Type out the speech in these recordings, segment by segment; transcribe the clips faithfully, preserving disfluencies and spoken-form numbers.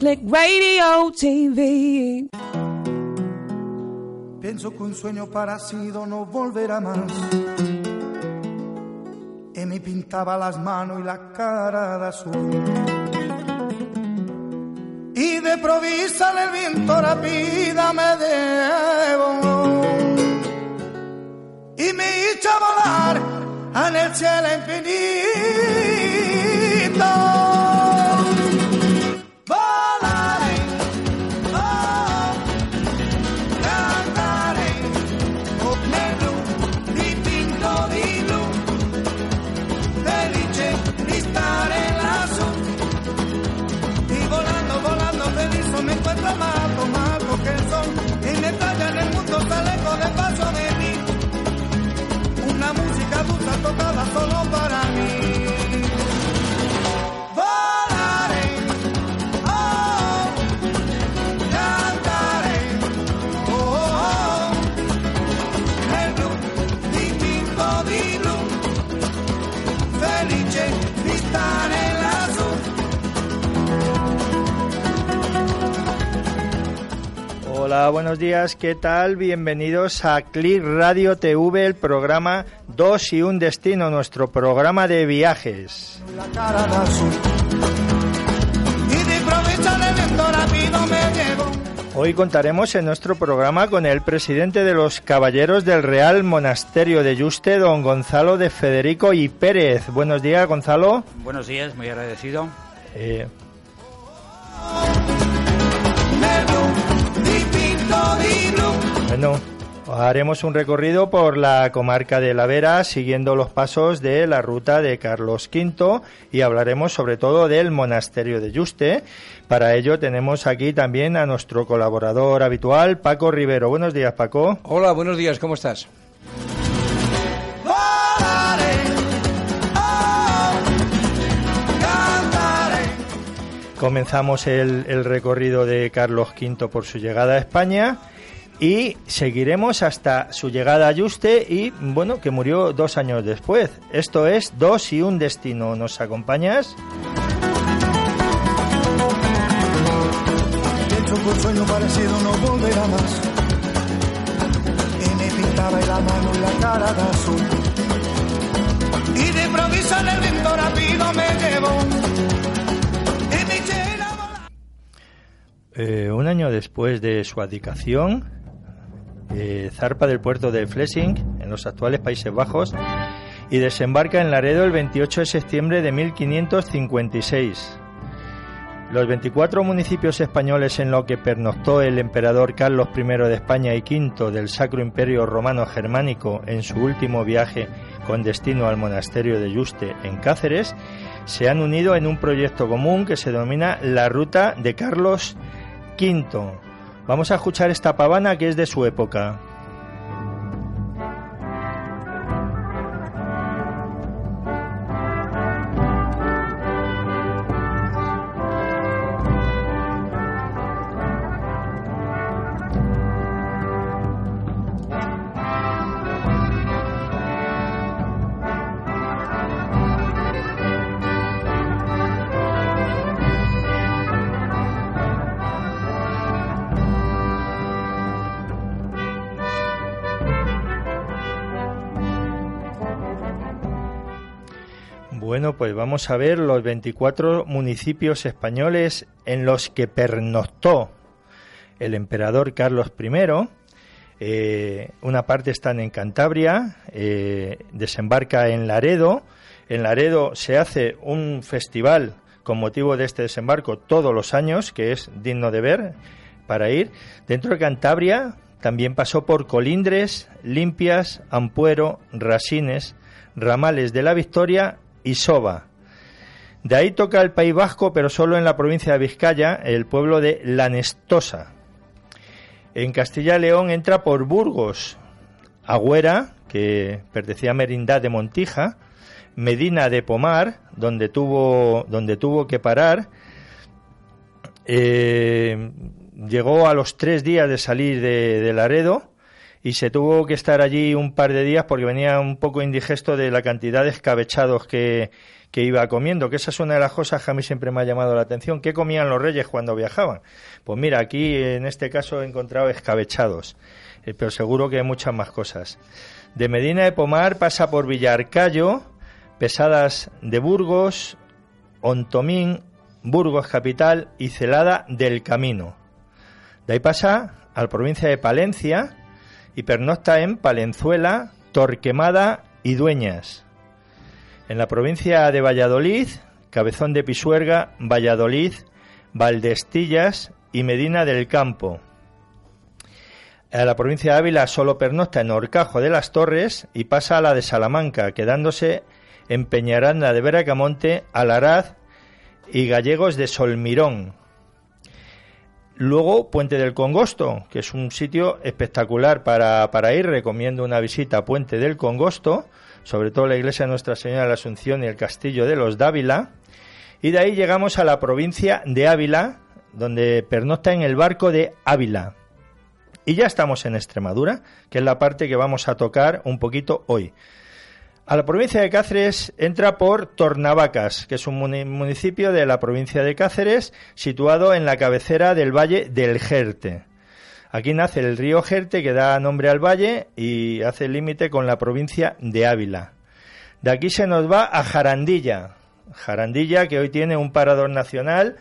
Click Radio T V. Pienso que un sueño parecido no volverá más. Y me pintaba las manos y la cara de azul. Y de improviso el viento rápida me debo. Y me hizo volar en el cielo infinito. Tocada solo para mí. Volaré, oh, cantaré, oh, oh, oh. El blu, distinto di blu, felice di stare lassù. Hola, buenos días, ¿qué tal? Bienvenidos a Click Radio T V, el programa Dos y un destino, nuestro programa de viajes. Hoy contaremos en nuestro programa con el presidente de los Caballeros del Real Monasterio de Yuste, don Gonzalo de Federico y Pérez. Buenos días, Gonzalo. Buenos días, muy agradecido. Eh... Bueno, haremos un recorrido por la comarca de La Vera, siguiendo los pasos de la ruta de Carlos V, y hablaremos sobre todo del monasterio de Yuste. Para ello tenemos aquí también a nuestro colaborador habitual, Paco Rivero. Buenos días, Paco. Hola, buenos días, ¿cómo estás? Comenzamos el, el recorrido de Carlos V por su llegada a España. Y seguiremos hasta su llegada a Yuste y, bueno, que murió dos años después. Esto es Dos y un destino. ¿Nos acompañas? Eh, un año después de su abdicación, Eh, zarpa del puerto de Flesing, en los actuales Países Bajos, y desembarca en Laredo el veintiocho de septiembre de mil quinientos cincuenta y seis. Los veinticuatro municipios españoles en los que pernoctó el emperador Carlos primero de España y quinto del Sacro Imperio Romano Germánico en su último viaje con destino al monasterio de Yuste en Cáceres, se han unido en un proyecto común que se denomina la Ruta de Carlos V. Vamos a escuchar esta pavana que es de su época. Bueno, pues vamos a ver los veinticuatro municipios españoles en los que pernoctó el emperador Carlos primero. Eh, una parte están en Cantabria, eh, desembarca en Laredo. En Laredo se hace un festival con motivo de este desembarco todos los años, que es digno de ver para ir. Dentro de Cantabria también pasó por Colindres, Limpias, Ampuero, Rasines, Ramales de la Victoria y Soba. De ahí toca el País Vasco, pero solo en la provincia de Vizcaya, el pueblo de Lanestosa. En Castilla-León entra por Burgos, Agüera, que pertenecía a Merindad de Montija, Medina de Pomar, donde tuvo, donde tuvo que parar. Eh, llegó a los tres días de salir de, de Laredo, y se tuvo que estar allí un par de días porque venía un poco indigesto de la cantidad de escabechados que, que iba comiendo, que esa es una de las cosas que a mí siempre me ha llamado la atención. ¿Qué comían los reyes cuando viajaban? Pues mira, aquí en este caso he encontrado escabechados, eh, pero seguro que hay muchas más cosas. De Medina de Pomar pasa por Villarcayo, Pesadas de Burgos, Ontomín, Burgos capital y Celada del Camino. De ahí pasa a la provincia de Palencia y pernocta en Palenzuela, Torquemada y Dueñas. En la provincia de Valladolid, Cabezón de Pisuerga, Valladolid, Valdestillas y Medina del Campo. A la provincia de Ávila solo pernocta en Horcajo de las Torres y pasa a la de Salamanca, quedándose en Peñaranda de Veracamonte, Alaraz y Gallegos de Solmirón. Luego, Puente del Congosto, que es un sitio espectacular para, para ir. Recomiendo una visita a Puente del Congosto, sobre todo la iglesia de Nuestra Señora de la Asunción y el castillo de los Dávila. Y de ahí llegamos a la provincia de Ávila, donde pernocta en el barco de Ávila. Y ya estamos en Extremadura, que es la parte que vamos a tocar un poquito hoy. A la provincia de Cáceres entra por Tornavacas, que es un municipio de la provincia de Cáceres, situado en la cabecera del Valle del Jerte. Aquí nace el río Jerte, que da nombre al valle y hace límite con la provincia de Ávila. De aquí se nos va a Jarandilla, Jarandilla que hoy tiene un parador nacional,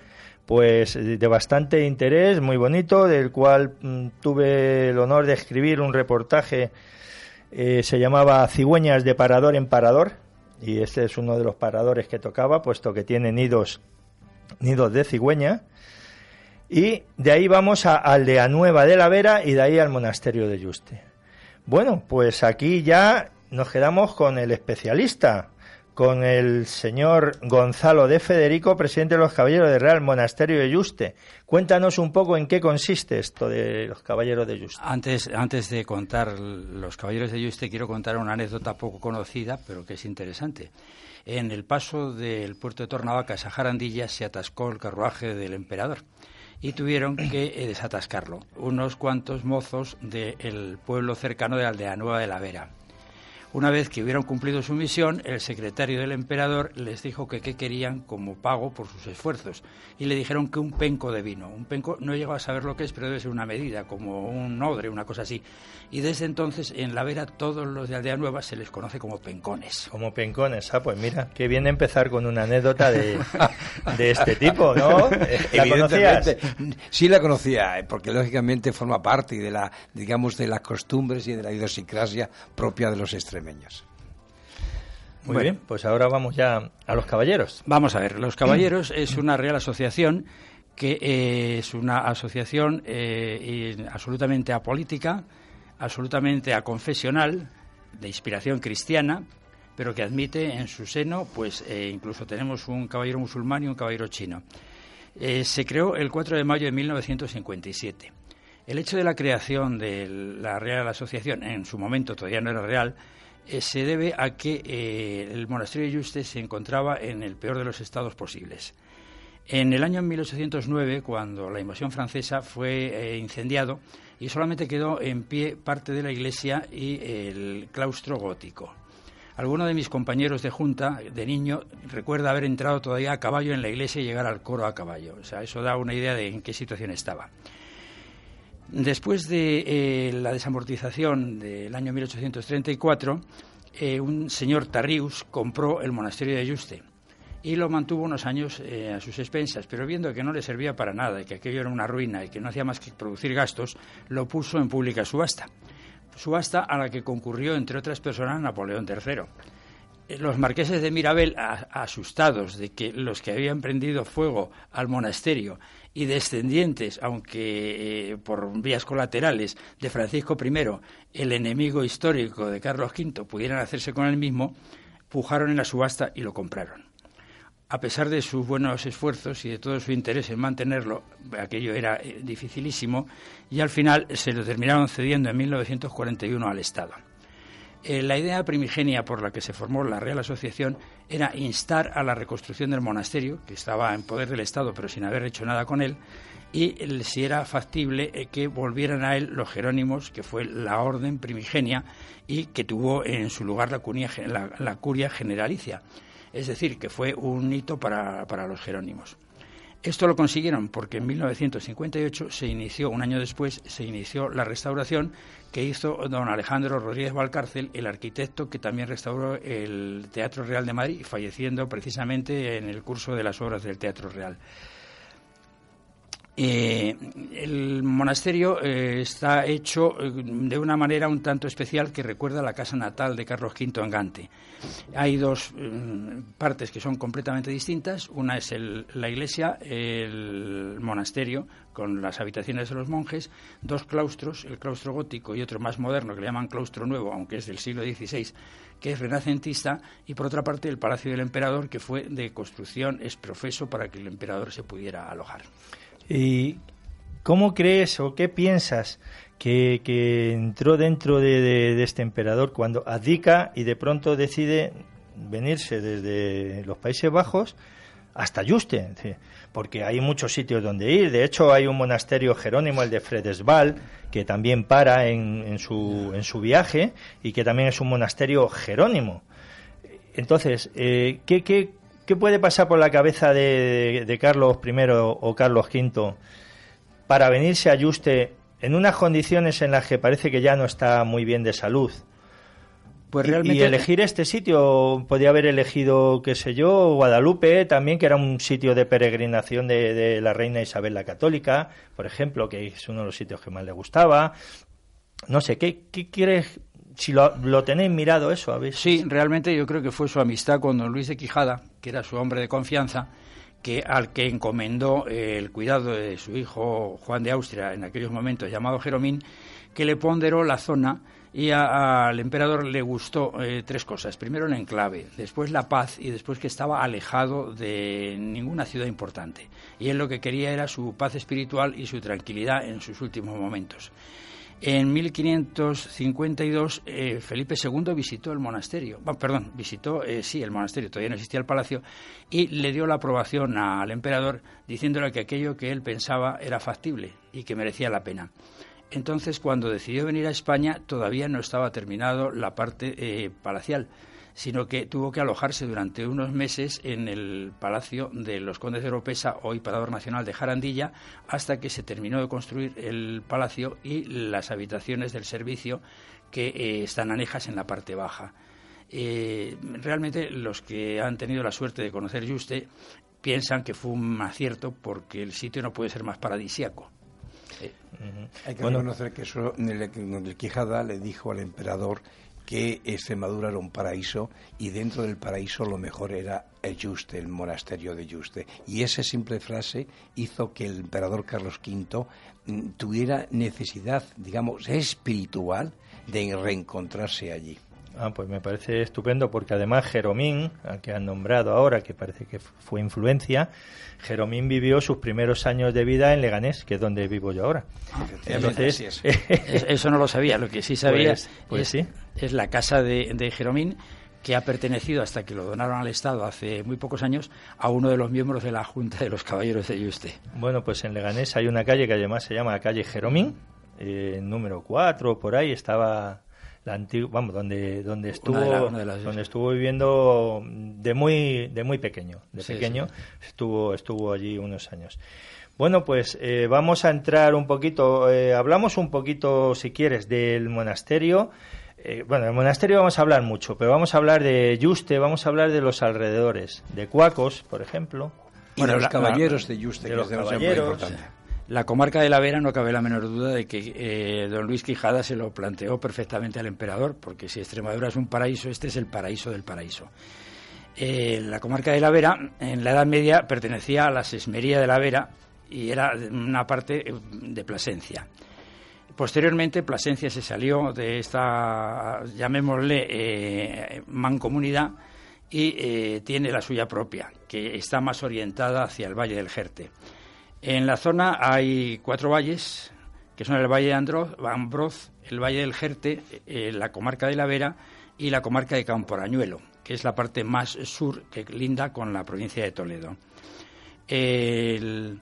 pues de bastante interés, muy bonito, del cual mmm, tuve el honor de escribir un reportaje. Eh, se llamaba Cigüeñas de parador en parador, y este es uno de los paradores que tocaba, puesto que tiene nidos, nidos de cigüeña. Y de ahí vamos a Aldeanueva de la Vera y de ahí al monasterio de Yuste. Bueno, pues aquí ya nos quedamos con el especialista, con el señor Gonzalo de Federico, presidente de los Caballeros del Real Monasterio de Yuste. Cuéntanos un poco en qué consiste esto de los Caballeros de Yuste. Antes, antes de contar los Caballeros de Yuste, quiero contar una anécdota poco conocida, pero que es interesante. En el paso del puerto de Tornavacas a Jarandilla se atascó el carruaje del emperador y tuvieron que desatascarlo unos cuantos mozos del pueblo cercano de Aldeanueva de la Vera. Una vez que hubieron cumplido su misión, el secretario del emperador les dijo que qué querían como pago por sus esfuerzos y le dijeron que un penco de vino. Un penco, no he llegado a saber lo que es, pero debe ser una medida, como un odre, una cosa así. Y desde entonces en La Vera todos los de Aldeanueva se les conoce como pencones. Como pencones, ah, pues mira, qué bien empezar con una anécdota de, de este tipo, ¿no? ¿La conocías? Sí la conocía, porque lógicamente forma parte de la, digamos, de las costumbres y de la idiosincrasia propia de los extranjeros. Muy bueno, bien, pues ahora vamos ya a los caballeros. Vamos a ver, los caballeros es una real asociación que eh, es una asociación eh, absolutamente apolítica, absolutamente aconfesional, de inspiración cristiana, pero que admite en su seno, pues eh, incluso tenemos un caballero musulmán y un caballero chino. Eh, se creó el cuatro de mayo de mil novecientos cincuenta y siete. El hecho de la creación de la Real Asociación, en su momento todavía no era real, eh, se debe a que eh, el monasterio de Yuste se encontraba en el peor de los estados posibles. En el año mil ochocientos nueve, cuando la invasión francesa fue eh, incendiado, y solamente quedó en pie parte de la iglesia y el claustro gótico. Alguno de mis compañeros de junta, de niño, recuerda haber entrado todavía a caballo en la iglesia y llegar al coro a caballo. O sea, eso da una idea de en qué situación estaba. Después de eh, la desamortización del año mil ochocientos treinta y cuatro, eh, un señor Tarrius compró el monasterio de Yuste y lo mantuvo unos años eh, a sus expensas, pero viendo que no le servía para nada y que aquello era una ruina y que no hacía más que producir gastos, lo puso en pública subasta. Subasta a la que concurrió, entre otras personas, Napoleón tercero. Los marqueses de Mirabel, a, asustados de que los que habían prendido fuego al monasterio y descendientes, aunque eh, por vías colaterales, de Francisco primero, el enemigo histórico de Carlos quinto, pudieran hacerse con él mismo, pujaron en la subasta y lo compraron. A pesar de sus buenos esfuerzos y de todo su interés en mantenerlo, aquello era eh, dificilísimo, y al final se lo terminaron cediendo en mil novecientos cuarenta y uno al Estado. Eh, la idea primigenia por la que se formó la Real Asociación era instar a la reconstrucción del monasterio, que estaba en poder del Estado pero sin haber hecho nada con él, y si era factible que volvieran a él los Jerónimos, que fue la orden primigenia y que tuvo en su lugar la, curia, la, la curia generalicia. Es decir, que fue un hito para, para los Jerónimos. Esto lo consiguieron porque en mil novecientos cincuenta y ocho se inició, un año después, se inició la restauración que hizo don Alejandro Rodríguez Valcárcel, el arquitecto que también restauró el Teatro Real de Madrid, falleciendo precisamente en el curso de las obras del Teatro Real. Eh, el monasterio eh, está hecho de una manera un tanto especial que recuerda a la casa natal de Carlos V en Gante. Hay dos eh, partes que son completamente distintas. Una es el, la iglesia, el monasterio, con las habitaciones de los monjes, dos claustros, el claustro gótico y otro más moderno que le llaman claustro nuevo, aunque es del siglo dieciséis, que es renacentista, y por otra parte el Palacio del Emperador, que fue de construcción exprofeso para que el emperador se pudiera alojar. ¿Y cómo crees o qué piensas que, que entró dentro de, de, de este emperador cuando abdica y de pronto decide venirse desde los Países Bajos hasta Yuste? Porque hay muchos sitios donde ir. De hecho, hay un monasterio jerónimo, el de Fredesval, que también para en, en, su, en su viaje y que también es un monasterio jerónimo. Entonces, eh, ¿qué qué ¿qué puede pasar por la cabeza de, de, de Carlos primero o Carlos V para venirse a Yuste en unas condiciones en las que parece que ya no está muy bien de salud? Pues realmente... Y elegir este sitio, podría haber elegido, qué sé yo, Guadalupe también, que era un sitio de peregrinación de, de la reina Isabel la Católica, por ejemplo, que es uno de los sitios que más le gustaba. No sé, ¿qué, qué quieres...? Si lo, lo tenéis mirado eso, ¿habéis? Sí, realmente yo creo que fue su amistad con don Luis de Quijada, que era su hombre de confianza, que al que encomendó eh, el cuidado de su hijo Juan de Austria, en aquellos momentos llamado Jeromín, que le ponderó la zona y a, a, al emperador le gustó eh, tres cosas. Primero el enclave, después la paz y después que estaba alejado de ninguna ciudad importante. Y él lo que quería era su paz espiritual y su tranquilidad en sus últimos momentos. En mil quinientos cincuenta y dos eh, Felipe segundo visitó el monasterio, bueno, perdón, visitó, eh, sí, el monasterio, todavía no existía el palacio, y le dio la aprobación al emperador diciéndole que aquello que él pensaba era factible y que merecía la pena. Entonces, cuando decidió venir a España, todavía no estaba terminado la parte eh, palacial, sino que tuvo que alojarse durante unos meses en el Palacio de los Condes de Oropesa, hoy Parador Nacional de Jarandilla, hasta que se terminó de construir el palacio y las habitaciones del servicio que eh, están anejas en la parte baja. Eh, realmente los que han tenido la suerte de conocer Yuste piensan que fue un acierto porque el sitio no puede ser más paradisíaco. Eh, Hay que bueno, reconocer que eso, el Quijada le dijo al emperador que Extremadura era un paraíso y dentro del paraíso lo mejor era el Yuste, el monasterio de Yuste. Y esa simple frase hizo que el emperador Carlos V tuviera necesidad, digamos, espiritual de reencontrarse allí. Ah, pues me parece estupendo porque además Jeromín, al que han nombrado ahora, que parece que fue influencia, Jeromín vivió sus primeros años de vida en Leganés, que es donde vivo yo ahora. Entonces, es. Eso no lo sabía, lo que sí sabía pues, pues es, sí. es la casa de, de Jeromín, que ha pertenecido, hasta que lo donaron al Estado hace muy pocos años, a uno de los miembros de la Junta de los Caballeros de Yuste. Bueno, pues en Leganés hay una calle que además se llama calle Jeromín, eh, número cuatro, por ahí estaba... La antigua, vamos, donde donde estuvo la, las, donde estuvo viviendo de muy de muy pequeño, de sí, pequeño sí, sí. estuvo estuvo allí unos años. Bueno, pues eh, vamos a entrar un poquito, eh, hablamos un poquito, si quieres, del monasterio. Eh, bueno, del monasterio vamos a hablar mucho, pero vamos a hablar de Yuste, vamos a hablar de los alrededores, de Cuacos, por ejemplo, y bueno, de los la, caballeros la, de Yuste, de que los caballeros. La comarca de La Vera, no cabe la menor duda de que eh, don Luis Quijada se lo planteó perfectamente al emperador, porque si Extremadura es un paraíso, este es el paraíso del paraíso. Eh, la comarca de La Vera, en la Edad Media, pertenecía a la sesmería de La Vera y era una parte de Plasencia. Posteriormente, Plasencia se salió de esta, llamémosle, eh, mancomunidad y eh, tiene la suya propia, que está más orientada hacia el Valle del Jerte. En la zona hay cuatro valles, que son el Valle de Androz, Ambroz, el Valle del Jerte, eh, la comarca de La Vera y la comarca de Camporañuelo, que es la parte más sur que linda con la provincia de Toledo. El,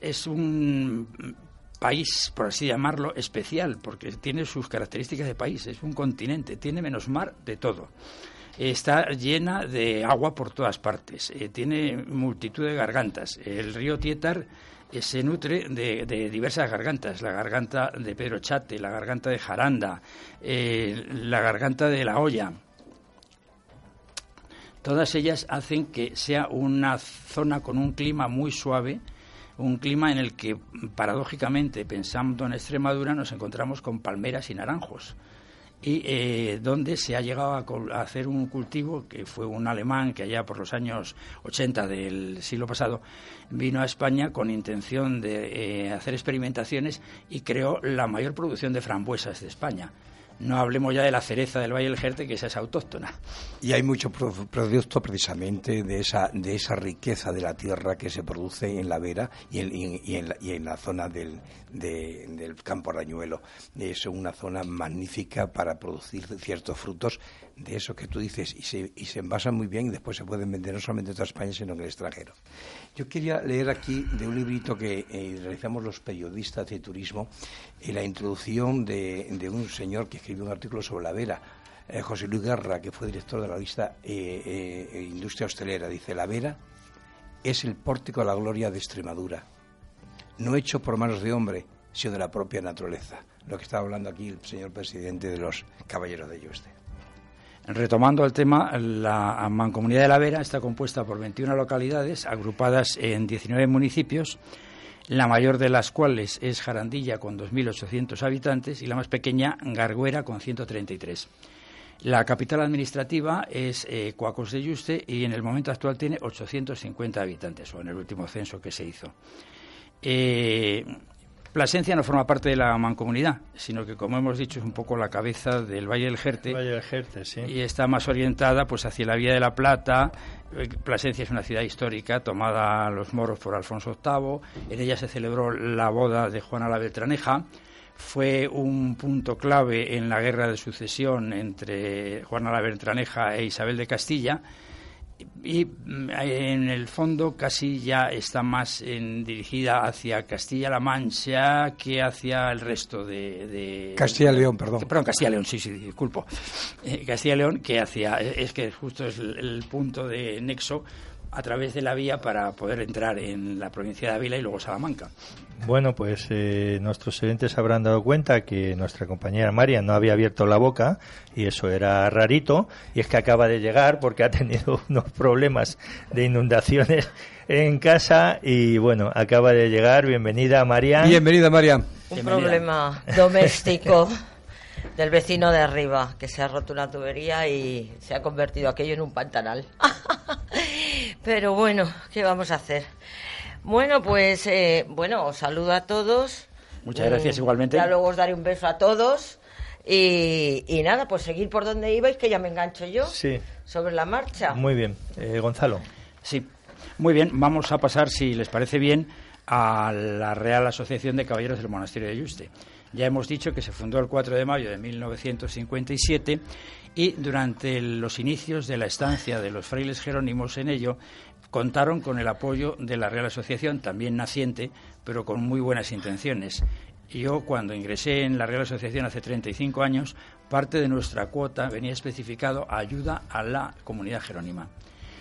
es un país, por así llamarlo, especial, porque tiene sus características de país, es un continente, tiene menos mar de todo. Está llena de agua por todas partes, eh, tiene multitud de gargantas. El río Tietar eh, se nutre de, de diversas gargantas, la garganta de Pedro Chate, la garganta de Jaranda, eh, la garganta de La Hoya. Todas ellas hacen que sea una zona con un clima muy suave, un clima en el que, paradójicamente, pensando en Extremadura, nos encontramos con palmeras y naranjos. Y eh, donde se ha llegado a, a hacer un cultivo que fue un alemán que allá por los años ochenta del siglo pasado vino a España con intención de eh, hacer experimentaciones y creó la mayor producción de frambuesas de España. No hablemos ya de la cereza del Valle del Jerte, que esa es autóctona. Y hay mucho producto precisamente de esa de esa riqueza de la tierra que se produce en La Vera y en, y en, la, y en la zona del, de, del campo Arañuelo. Es una zona magnífica para producir ciertos frutos de eso que tú dices, y se, y se envasan muy bien y después se pueden vender no solamente en toda España, sino en el extranjero. Yo quería leer aquí de un librito que eh, realizamos los periodistas de turismo, eh, la introducción de, de un señor que escribió un artículo sobre La Vera, eh, José Luis Garra, que fue director de la revista eh, eh, Industria Hostelera. Dice: La Vera es el pórtico a la gloria de Extremadura, no hecho por manos de hombre, sino de la propia naturaleza. Lo que estaba hablando aquí el señor presidente de los Caballeros de Yuste. Retomando el tema, la Mancomunidad de La Vera está compuesta por veintiuna localidades agrupadas en diecinueve municipios, la mayor de las cuales es Jarandilla con dos mil ochocientos habitantes y la más pequeña, Garguera, con ciento treinta y tres. La capital administrativa es eh, Cuacos de Yuste y en el momento actual tiene ochocientos cincuenta habitantes, o en el último censo que se hizo. Eh, Plasencia no forma parte de la mancomunidad, sino que, como hemos dicho, es un poco la cabeza del Valle del Jerte. Valle del Jerte, sí. Y está más orientada pues hacia la Vía de la Plata. Plasencia es una ciudad histórica tomada a los moros por Alfonso octavo. En ella se celebró la boda de Juana la Beltraneja. Fue un punto clave en la guerra de sucesión entre Juana la Beltraneja e Isabel de Castilla. Y en el fondo casi ya está más en, dirigida hacia Castilla-La Mancha que hacia el resto de... de Castilla-León, perdón. Perdón, Castilla-León, sí, sí, disculpo. Eh, Castilla-León, que hacia... Es que justo es el, el punto de nexo a través de la vía para poder entrar en la provincia de Ávila y luego Salamanca. Bueno, pues eh, nuestros oyentes habrán dado cuenta que nuestra compañera María no había abierto la boca, y eso era rarito, y es que acaba de llegar porque ha tenido unos problemas de inundaciones en casa y bueno, acaba de llegar. Bienvenida, María. Bienvenida, María. Un Bienvenida. Problema doméstico del vecino de arriba, que se ha roto una tubería y se ha convertido aquello en un pantanal. Pero bueno, ¿qué vamos a hacer? Bueno, pues, eh, bueno, os saludo a todos. Muchas gracias, um, igualmente. Ya luego os daré un beso a todos. Y, y nada, pues seguir por donde ibais, que ya me engancho yo. Sí. Sobre la marcha. Muy bien. Eh, Gonzalo. Sí. Muy bien, vamos a pasar, si les parece bien, a la Real Asociación de Caballeros del Monasterio de Yuste. Ya hemos dicho que se fundó el cuatro de mayo de mil novecientos cincuenta y siete y durante los inicios de la estancia de los frailes jerónimos en ello contaron con el apoyo de la Real Asociación, también naciente, pero con muy buenas intenciones. Yo, cuando ingresé en la Real Asociación hace treinta y cinco años, parte de nuestra cuota venía especificado a ayuda a la comunidad jerónima.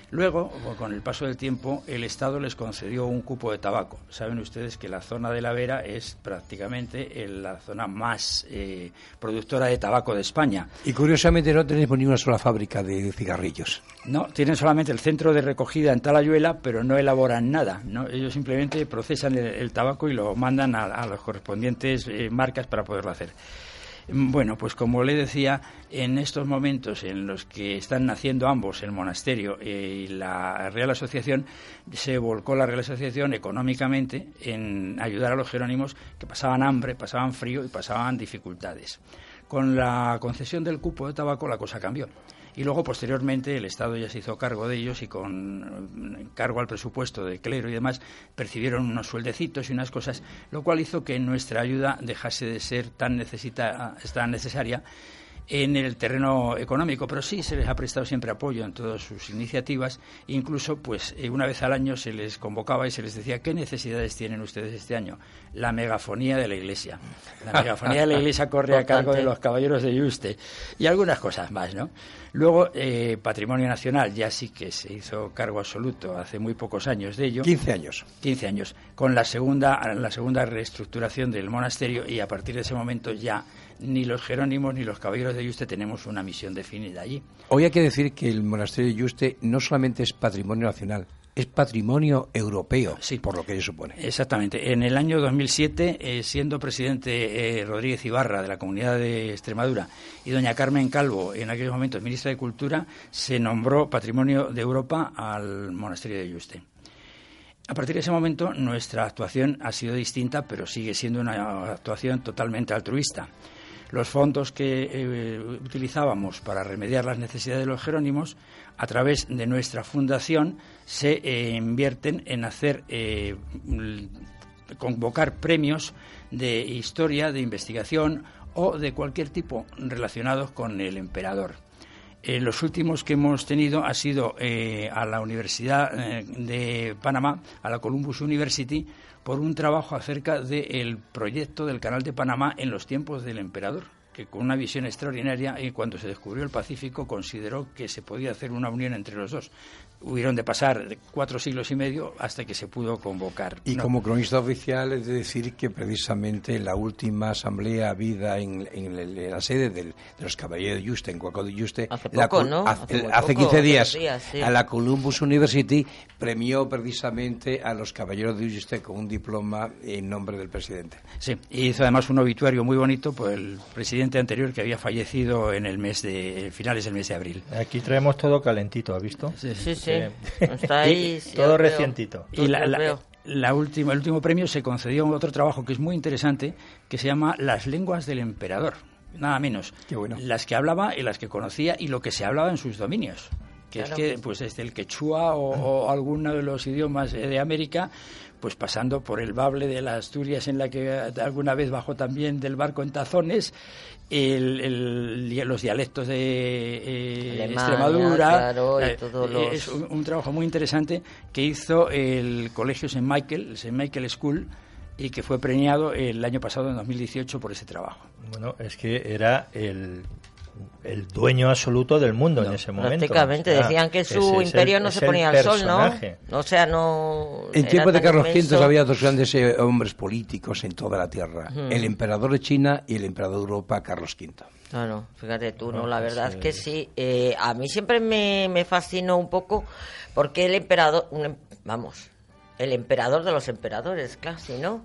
Luego, con el paso del tiempo, el Estado les concedió un cupo de tabaco. Saben ustedes que la zona de La Vera es prácticamente la zona más eh, productora de tabaco de España. Y curiosamente no tenemos ni una sola fábrica de cigarrillos. No, tienen solamente el centro de recogida en Talayuela, pero no elaboran nada, ¿no? Ellos simplemente procesan el, el tabaco y lo mandan a, a las correspondientes eh, marcas para poderlo hacer. Bueno, pues como le decía, en estos momentos en los que están naciendo ambos, el monasterio y la Real Asociación, se volcó la Real Asociación económicamente en ayudar a los jerónimos que pasaban hambre, pasaban frío y pasaban dificultades. Con la concesión del cupo de tabaco la cosa cambió. Y luego, posteriormente, el Estado ya se hizo cargo de ellos y con cargo al presupuesto de clero y demás, percibieron unos sueldecitos y unas cosas, lo cual hizo que nuestra ayuda dejase de ser tan, necesita, tan necesaria en el terreno económico, pero sí se les ha prestado siempre apoyo en todas sus iniciativas. Incluso, pues, una vez al año se les convocaba y se les decía: ¿qué necesidades tienen ustedes este año? La megafonía de la Iglesia. La megafonía de la Iglesia corre a cargo de los Caballeros de Yuste y algunas cosas más, ¿no? Luego, eh, Patrimonio Nacional, ya sí que se hizo cargo absoluto hace muy pocos años de ello. quince años. quince años, con la segunda, la segunda reestructuración del monasterio, y a partir de ese momento ya ni los Jerónimos ni los Caballeros de Yuste tenemos una misión definida allí. Hoy hay que decir que el monasterio de Yuste no solamente es patrimonio nacional, es patrimonio europeo, sí, por lo que ello supone. Exactamente. En el año dos mil siete, eh, siendo presidente eh, Rodríguez Ibarra de la Comunidad de Extremadura y doña Carmen Calvo, en aquellos momentos ministra de Cultura, se nombró Patrimonio de Europa al monasterio de Yuste. A partir de ese momento, nuestra actuación ha sido distinta, pero sigue siendo una actuación totalmente altruista. Los fondos que eh, utilizábamos para remediar las necesidades de los Jerónimos, a través de nuestra fundación, se eh, invierten en hacer, eh, convocar premios de historia, de investigación o de cualquier tipo relacionados con el emperador. Eh, los últimos que hemos tenido ha sido eh, a la Universidad eh, de Panamá, a la Columbus University, por un trabajo acerca del proyecto del Canal de Panamá en los tiempos del emperador, que con una visión extraordinaria, y cuando se descubrió el Pacífico, consideró que se podía hacer una unión entre los dos. Hubieron de pasar cuatro siglos y medio hasta que se pudo convocar. Y no, como cronista oficial, es decir que precisamente la última asamblea habida en, en, en la sede del, de los Caballeros de Yuste, en Cuaco de Yuste, hace poco, la, ¿no? Hace, hace, hace poco, quince días, días sí. A la Columbus University premió precisamente a los Caballeros de Yuste con un diploma en nombre del presidente. Sí, y hizo además un obituario muy bonito por el presidente anterior, que había fallecido en el mes de finales del mes de abril. Aquí traemos todo calentito, ¿has visto? Sí, sí, sí. Está ahí, sí, todo recientito. Y la, la, la última, el último premio se concedió a otro trabajo que es muy interesante, que se llama Las lenguas del emperador, nada menos. Qué bueno. Las que hablaba y las que conocía y lo que se hablaba en sus dominios. Que claro, es que pues desde el quechua o, o alguno de los idiomas de América, pues pasando por el bable de las Asturias, en la que alguna vez bajó también del barco en tazones, el, el, los dialectos de eh, Alemania, Extremadura, claro, y todos los... Es un, un trabajo muy interesante que hizo el colegio Saint Michael, el Saint Michael School, y que fue premiado el año pasado, en dos mil dieciocho, por ese trabajo. Bueno, es que era el... el dueño absoluto del mundo, no, en ese momento. Prácticamente, o sea, decían que su imperio el, no se ponía al sol, ¿no? O sea, no... En tiempos de Carlos V había dos grandes eh, hombres políticos en toda la tierra, mm. el emperador de China y el emperador de Europa, Carlos V. No, no, fíjate tú, no, no la verdad sí. es que sí. Eh, a mí siempre me, me fascinó un poco porque el emperador, un, vamos, el emperador de los emperadores, casi, ¿no?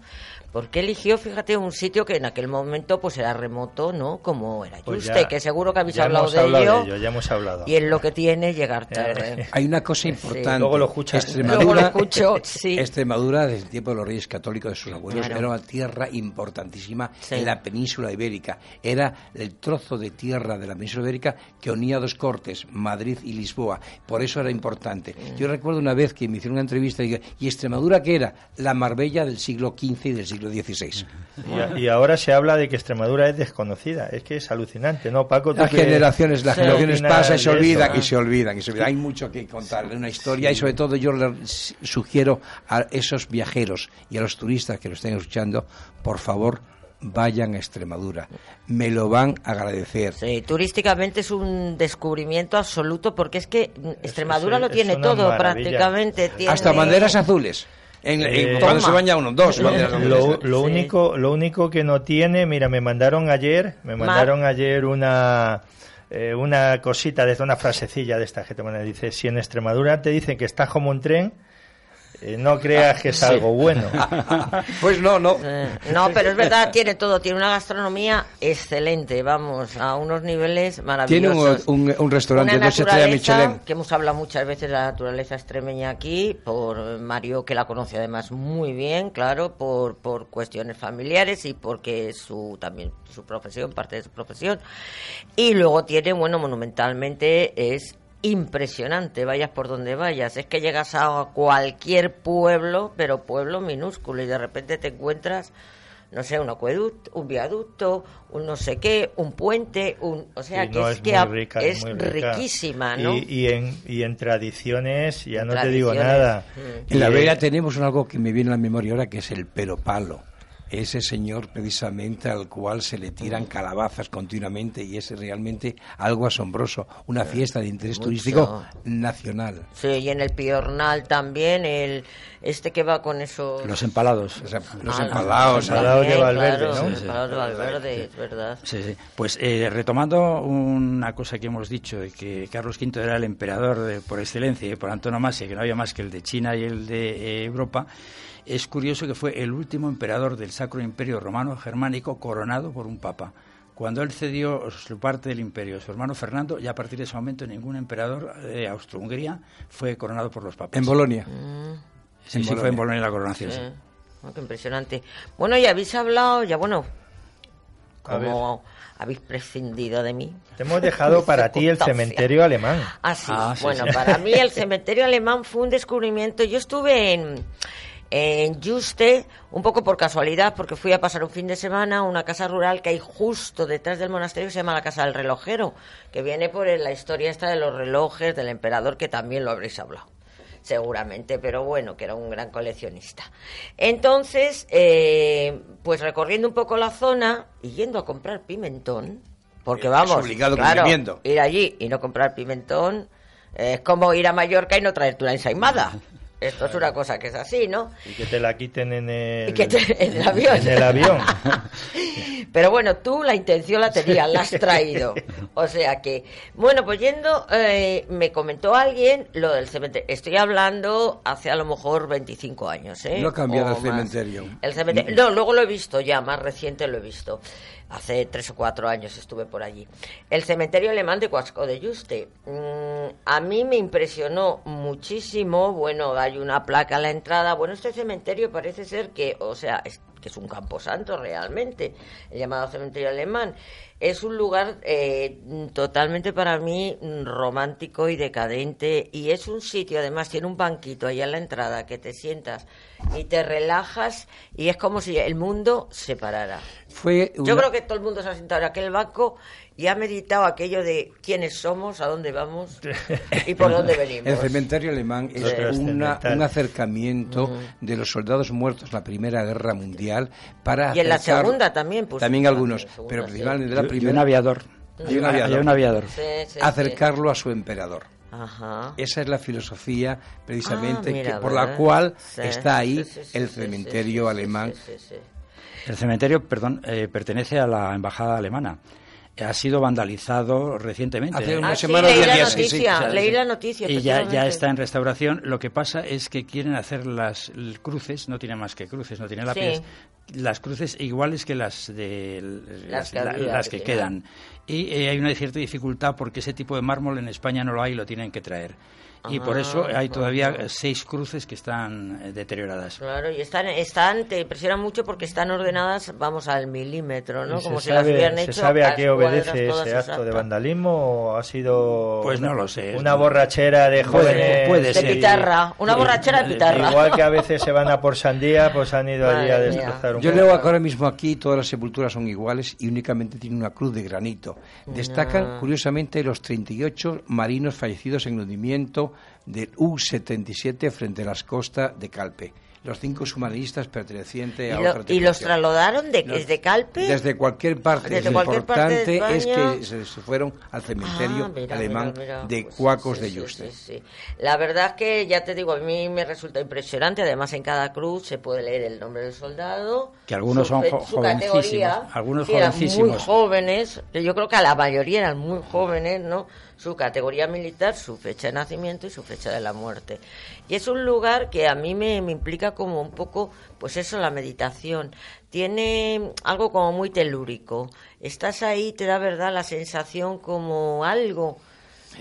Porque eligió, fíjate, un sitio que en aquel momento pues era remoto, ¿no? Como era pues Yuste, ya, que seguro que habéis hablado, de, hablado ello, de ello. Ya hemos hablado. Y es lo que tiene llegar tarde. Hay una cosa importante. Sí. Luego lo escuchas. Extremadura, Luego lo escucho, sí. Extremadura, desde el tiempo de los reyes católicos, de sus abuelos, claro, era una tierra importantísima, sí, en la península ibérica. Era el trozo de tierra de la península ibérica que unía dos cortes, Madrid y Lisboa. Por eso era importante. Mm. Yo recuerdo una vez que me hicieron una entrevista y digo, ¿y Extremadura qué era? La Marbella del siglo quince y del siglo dieciséis. Y, y ahora se habla de que Extremadura es desconocida. Es que es alucinante, ¿no, Paco? Las generaciones, las generaciones pasan y se olvidan, eso, ¿no? y se olvidan y se olvidan. Hay mucho que contar, una historia, sí, y sobre todo yo les sugiero a esos viajeros y a los turistas que lo estén escuchando, por favor, vayan a Extremadura, me lo van a agradecer. Sí, turísticamente es un descubrimiento absoluto, porque es que Extremadura sí, lo tiene todo, maravilla, prácticamente. Tiene... hasta banderas azules. En, en, eh, cuando se baña uno, dos. Eh, lo, lo sí. único, lo único que no tiene, mira, me mandaron ayer, me mandaron Mar. ayer una, eh, una cosita, desde una frasecilla de esta gente, bueno, dice, si en Extremadura te dicen que estás como un tren, eh, no creas que es sí. algo bueno. Pues no, no. No, pero es verdad, tiene todo, tiene una gastronomía excelente, vamos, a unos niveles maravillosos. Tiene un, un, un restaurante de estrellas Michelin. Que hemos hablado muchas veces de la naturaleza extremeña aquí, por Mario, que la conoce además muy bien, claro, por, por cuestiones familiares y porque su también su profesión, parte de su profesión. Y luego tiene, bueno, monumentalmente es impresionante, vayas por donde vayas, es que llegas a cualquier pueblo, pero pueblo minúsculo, y de repente te encuentras no sé, un acueducto, un viaducto, un no sé qué, un puente, un, o sea, que no es, es, que rica, es, es rica. riquísima, ¿no? Y, y, en, y en tradiciones, ya en no tradiciones. te digo nada. Mm. En La Vera tenemos algo que me viene a la memoria ahora, que es el peropalo. Ese señor precisamente al cual se le tiran calabazas continuamente, y es realmente algo asombroso, una fiesta de interés Mucho. turístico nacional. Sí, y en el Piornal también, el este que va con esos... Los empalados. Los, emp- los ah, empalados, empalados de Valverde, claro, ¿no? Los empalados de Valverde, sí, es verdad. Sí, sí. Pues eh, retomando una cosa que hemos dicho, de que Carlos V era el emperador de, por excelencia y por antonomasia, que no había más que el de China y el de eh, Europa. Es curioso que fue el último emperador del Sacro Imperio Romano Germánico coronado por un papa. Cuando él cedió su parte del imperio a su hermano Fernando, ya a partir de ese momento ningún emperador de Austro-Hungría fue coronado por los papas. En Bolonia. Mm. Sí, en sí Bolonia. Fue en Bolonia la coronación. Sí. Sí. Oh, qué impresionante. Bueno, ya habéis hablado, ya bueno, como habéis prescindido de mí. Te hemos dejado para ti el cementerio alemán. Ah, sí. Ah, sí bueno, sí, para sí. mí el cementerio alemán fue un descubrimiento. Yo estuve en... en Yuste, un poco por casualidad, porque fui a pasar un fin de semana a una casa rural que hay justo detrás del monasterio, que se llama la Casa del Relojero, que viene por la historia esta de los relojes, del emperador, que también lo habréis hablado, seguramente, pero bueno, que era un gran coleccionista. Entonces, eh, pues recorriendo un poco la zona y yendo a comprar pimentón, porque vamos, es obligado claro, ir allí y no comprar pimentón, es como ir a Mallorca y no traerte una ensaimada. Esto es una cosa que es así, ¿no? Y que te la quiten en el, y que te, en el avión. En el avión. Pero bueno, tú la intención la tenías, sí. la has traído. O sea que... Bueno, pues yendo, eh, me comentó alguien lo del cementerio. Estoy hablando hace a lo mejor veinticinco años, ¿eh? No ha cambiado el cementerio. el cementerio. No, luego lo he visto ya, más reciente lo he visto. Hace tres o cuatro años estuve por allí. El cementerio alemán de Huasco de Yuste. Mm, a mí me impresionó muchísimo. Bueno, hay una placa a la entrada. Bueno, este cementerio parece ser que, o sea, es, que es un camposanto realmente, el llamado cementerio alemán. Es un lugar eh, totalmente para mí romántico y decadente. Y es un sitio, además, tiene un banquito ahí a la entrada que te sientas y te relajas. Y es como si el mundo se parara. Fue una... Yo creo que todo el mundo se ha sentado en aquel banco y ha meditado aquello de quiénes somos, a dónde vamos y por dónde venimos. El cementerio alemán es sí. una, un acercamiento uh-huh. de los soldados muertos en la Primera Guerra Mundial para... Y en la Segunda también. Pues, también algunos, segunda, pero principalmente sí. de la Primera... Y un aviador. Y un aviador. Y un aviador. Sí, sí, acercarlo sí. a su emperador. Ajá. Esa es la filosofía precisamente ah, mira, que, por la cual sí. está ahí sí, sí, sí, el cementerio sí, sí, alemán. Sí, sí, sí. El cementerio, perdón, eh, pertenece a la embajada alemana. Ha sido vandalizado recientemente. Hace una ah, semana sí, leí, la noticia, sí, sí. O sea, leí la noticia. Y ya, ya está en restauración. Lo que pasa es que quieren hacer las cruces, no tiene más que cruces, no tiene lápidas, sí. las cruces iguales que las de las, las, que, había, las que, que quedan. Y eh, hay una cierta dificultad porque ese tipo de mármol en España no lo hay y lo tienen que traer. Y ah, por eso hay todavía seis cruces que están deterioradas. Claro, y están, están te impresionan mucho porque están ordenadas, vamos, al milímetro, ¿no? Como se si sabe, las hubieran hecho. ¿Se sabe a qué obedece ese acto de vandalismo o ha sido pues no lo sé, una borrachera de jóvenes? Puede, puede ser. De pitarra, una borrachera de pitarra. Igual que a veces se van a por sandía, pues han ido allí a destrozar un poco. Yo leo que ahora mismo aquí todas las sepulturas son iguales y únicamente tienen una cruz de granito. Destacan, no. curiosamente, los treinta y ocho marinos fallecidos en hundimiento del U setenta y siete frente a las costas de Calpe. Los cinco submarinistas pertenecientes a lo, otra tripulación. ¿Y los trasladaron de, los, desde Calpe? Desde cualquier parte. Desde Lo cualquier importante parte es que se, se fueron al cementerio ah, mira, alemán mira, mira. de pues Cuacos sí, de Yuste. Sí, sí, sí. La verdad es que, ya te digo, a mí me resulta impresionante. Además, en cada cruz se puede leer el nombre del soldado. Que algunos su, son jo- su jovencísimos. Categoría, algunos que jovencísimos. Eran muy jóvenes. Yo creo que a la mayoría eran muy jóvenes, ¿no? Su categoría militar, su fecha de nacimiento y su fecha de la muerte. Y es un lugar que a mí me, me implica como un poco, pues eso, la meditación. Tiene algo como muy telúrico. Estás ahí, te da verdad la sensación como algo.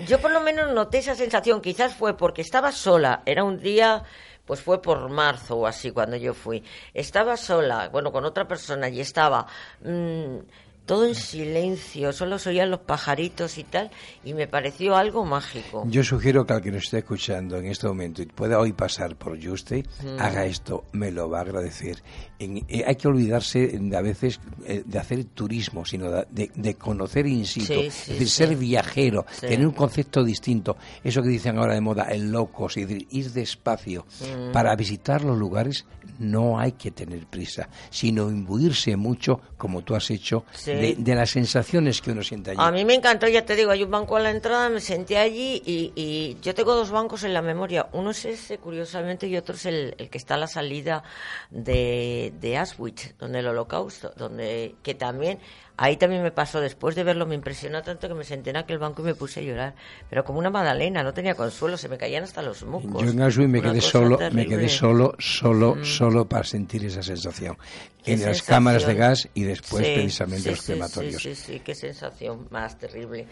Yo por lo menos noté esa sensación, quizás fue porque estaba sola, era un día... Pues fue por marzo o así cuando yo fui. Estaba sola, bueno, con otra persona y estaba... Mmm, todo en silencio, solo se oían los pajaritos y tal, y me pareció algo mágico. Yo sugiero que al que nos esté escuchando en este momento y pueda hoy pasar por Yuste, mm. haga esto, me lo va a agradecer. En, eh, hay que olvidarse de, a veces eh, de hacer turismo, sino de, de conocer in situ, sí, sí, es decir, sí. ser viajero, sí. tener un concepto distinto. Eso que dicen ahora de moda, el locos, es decir, ir despacio. Mm. Para visitar los lugares no hay que tener prisa, sino imbuirse mucho, como tú has hecho, sí. de, de las sensaciones que uno siente allí. A mí me encantó, ya te digo, hay un banco a la entrada, me senté allí y, y yo tengo dos bancos en la memoria. Uno es ese, curiosamente, y otro es el, el que está a la salida de, de Auschwitz, donde el holocausto, donde que también... Ahí también me pasó, después de verlo me impresionó tanto que me senté en aquel banco y me puse a llorar. Pero como una magdalena, no tenía consuelo, se me caían hasta los mocos. Yo en Auschwitz me quedé solo, terrible. me quedé solo, solo, mm. solo para sentir esa sensación. En sensación? Las cámaras de gas y después sí, precisamente sí, los sí, crematorios. Sí, sí, sí, qué sensación más terrible.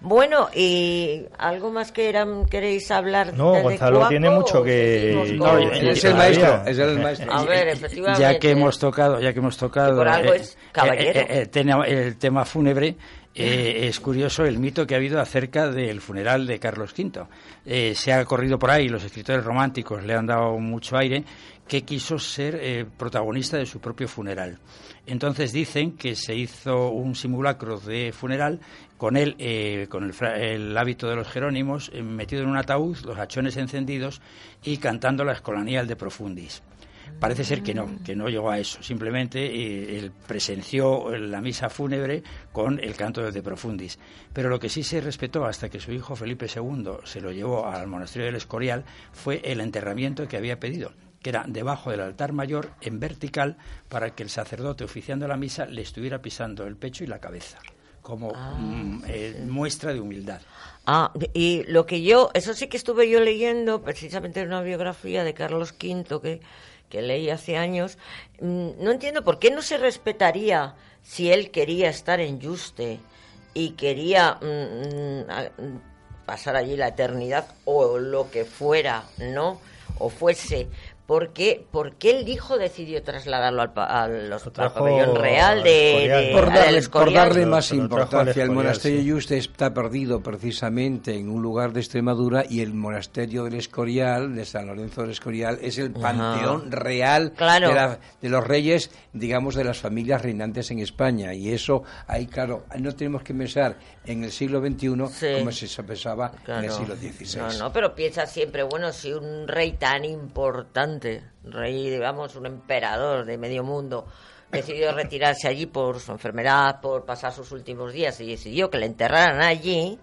Bueno, ¿y algo más que eran, queréis hablar? No, desde Gonzalo Cuaco, tiene mucho que... No, es el maestro, es el maestro. A ver, efectivamente. Ya que hemos tocado, ya que hemos tocado... Que por algo es caballero. Eh, eh, eh, tenemos, el tema fúnebre, eh, es curioso el mito que ha habido acerca del funeral de Carlos V. Eh, se ha corrido por ahí, los escritores románticos le han dado mucho aire, que quiso ser eh, protagonista de su propio funeral. Entonces dicen que se hizo un simulacro de funeral con él, eh, con el, fra- el hábito de los Jerónimos, eh, metido en un ataúd, los hachones encendidos y cantando la escolanía de Profundis. Parece ser que no, que no llegó a eso. Simplemente eh, él presenció la misa fúnebre con el canto de Profundis. Pero lo que sí se respetó hasta que su hijo Felipe segundo se lo llevó al monasterio del Escorial fue el enterramiento que había pedido, que era debajo del altar mayor, en vertical, para que el sacerdote oficiando la misa le estuviera pisando el pecho y la cabeza, como ah, mm, sí, eh, sí. muestra de humildad. Ah, y lo que yo, eso sí que estuve yo leyendo, precisamente en una biografía de Carlos V, que... que leí hace años, no entiendo por qué no se respetaría si él quería estar en Yuste y quería mm, pasar allí la eternidad o lo que fuera, ¿no? O fuese. ¿Por qué, por qué el hijo decidió trasladarlo al, pa, al, los, al pabellón real de, de, de por, darle, por darle más importancia? El monasterio de Yuste está perdido precisamente en un lugar de Extremadura y el monasterio del Escorial, de San Lorenzo del Escorial, es el panteón uh-huh. real claro. de, la, de los reyes, digamos, de las familias reinantes en España. Y eso, ahí claro, no tenemos que pensar en el siglo veintiuno sí. como se pensaba claro. en el siglo dieciséis. No, no, pero piensa siempre, bueno, si un rey tan importante, rey, digamos, un emperador de medio mundo, decidió retirarse allí por su enfermedad, por pasar sus últimos días, y decidió que le enterraran allí,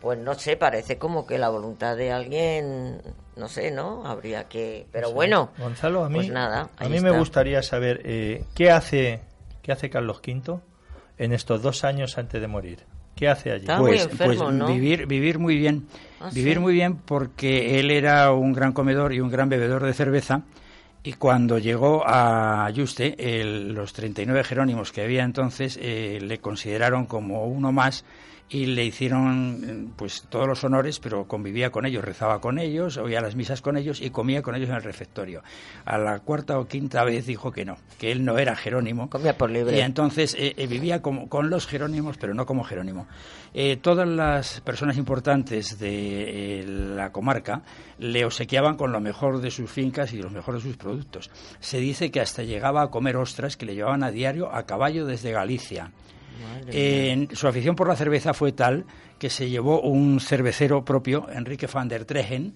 pues no sé, parece como que la voluntad de alguien, no sé, ¿no? Habría que... Pero sí. bueno, Gonzalo, a mí, pues nada, a mí me gustaría saber eh, ¿qué hace, qué hace Carlos V en estos dos años antes de morir? ¿Qué hace allí? Está pues, muy enfermo, pues ¿no? vivir, vivir muy bien. Ah, vivir sí. muy bien porque él era un gran comedor y un gran bebedor de cerveza. Y cuando llegó a Yuste, el, los treinta y nueve jerónimos que había entonces eh, le consideraron como uno más y le hicieron pues todos los honores, pero convivía con ellos, rezaba con ellos, oía las misas con ellos y comía con ellos en el refectorio. A la cuarta o quinta vez dijo que no, que él no era jerónimo. Comía por libre. Y entonces eh, eh, vivía como, con los jerónimos, pero no como jerónimo. Eh, todas las personas importantes de eh, la comarca le obsequiaban con lo mejor de sus fincas y lo mejor de sus productos. Se dice que hasta llegaba a comer ostras que le llevaban a diario a caballo desde Galicia. Eh, su afición por la cerveza fue tal que se llevó un cervecero propio, Enrique van der Tregen,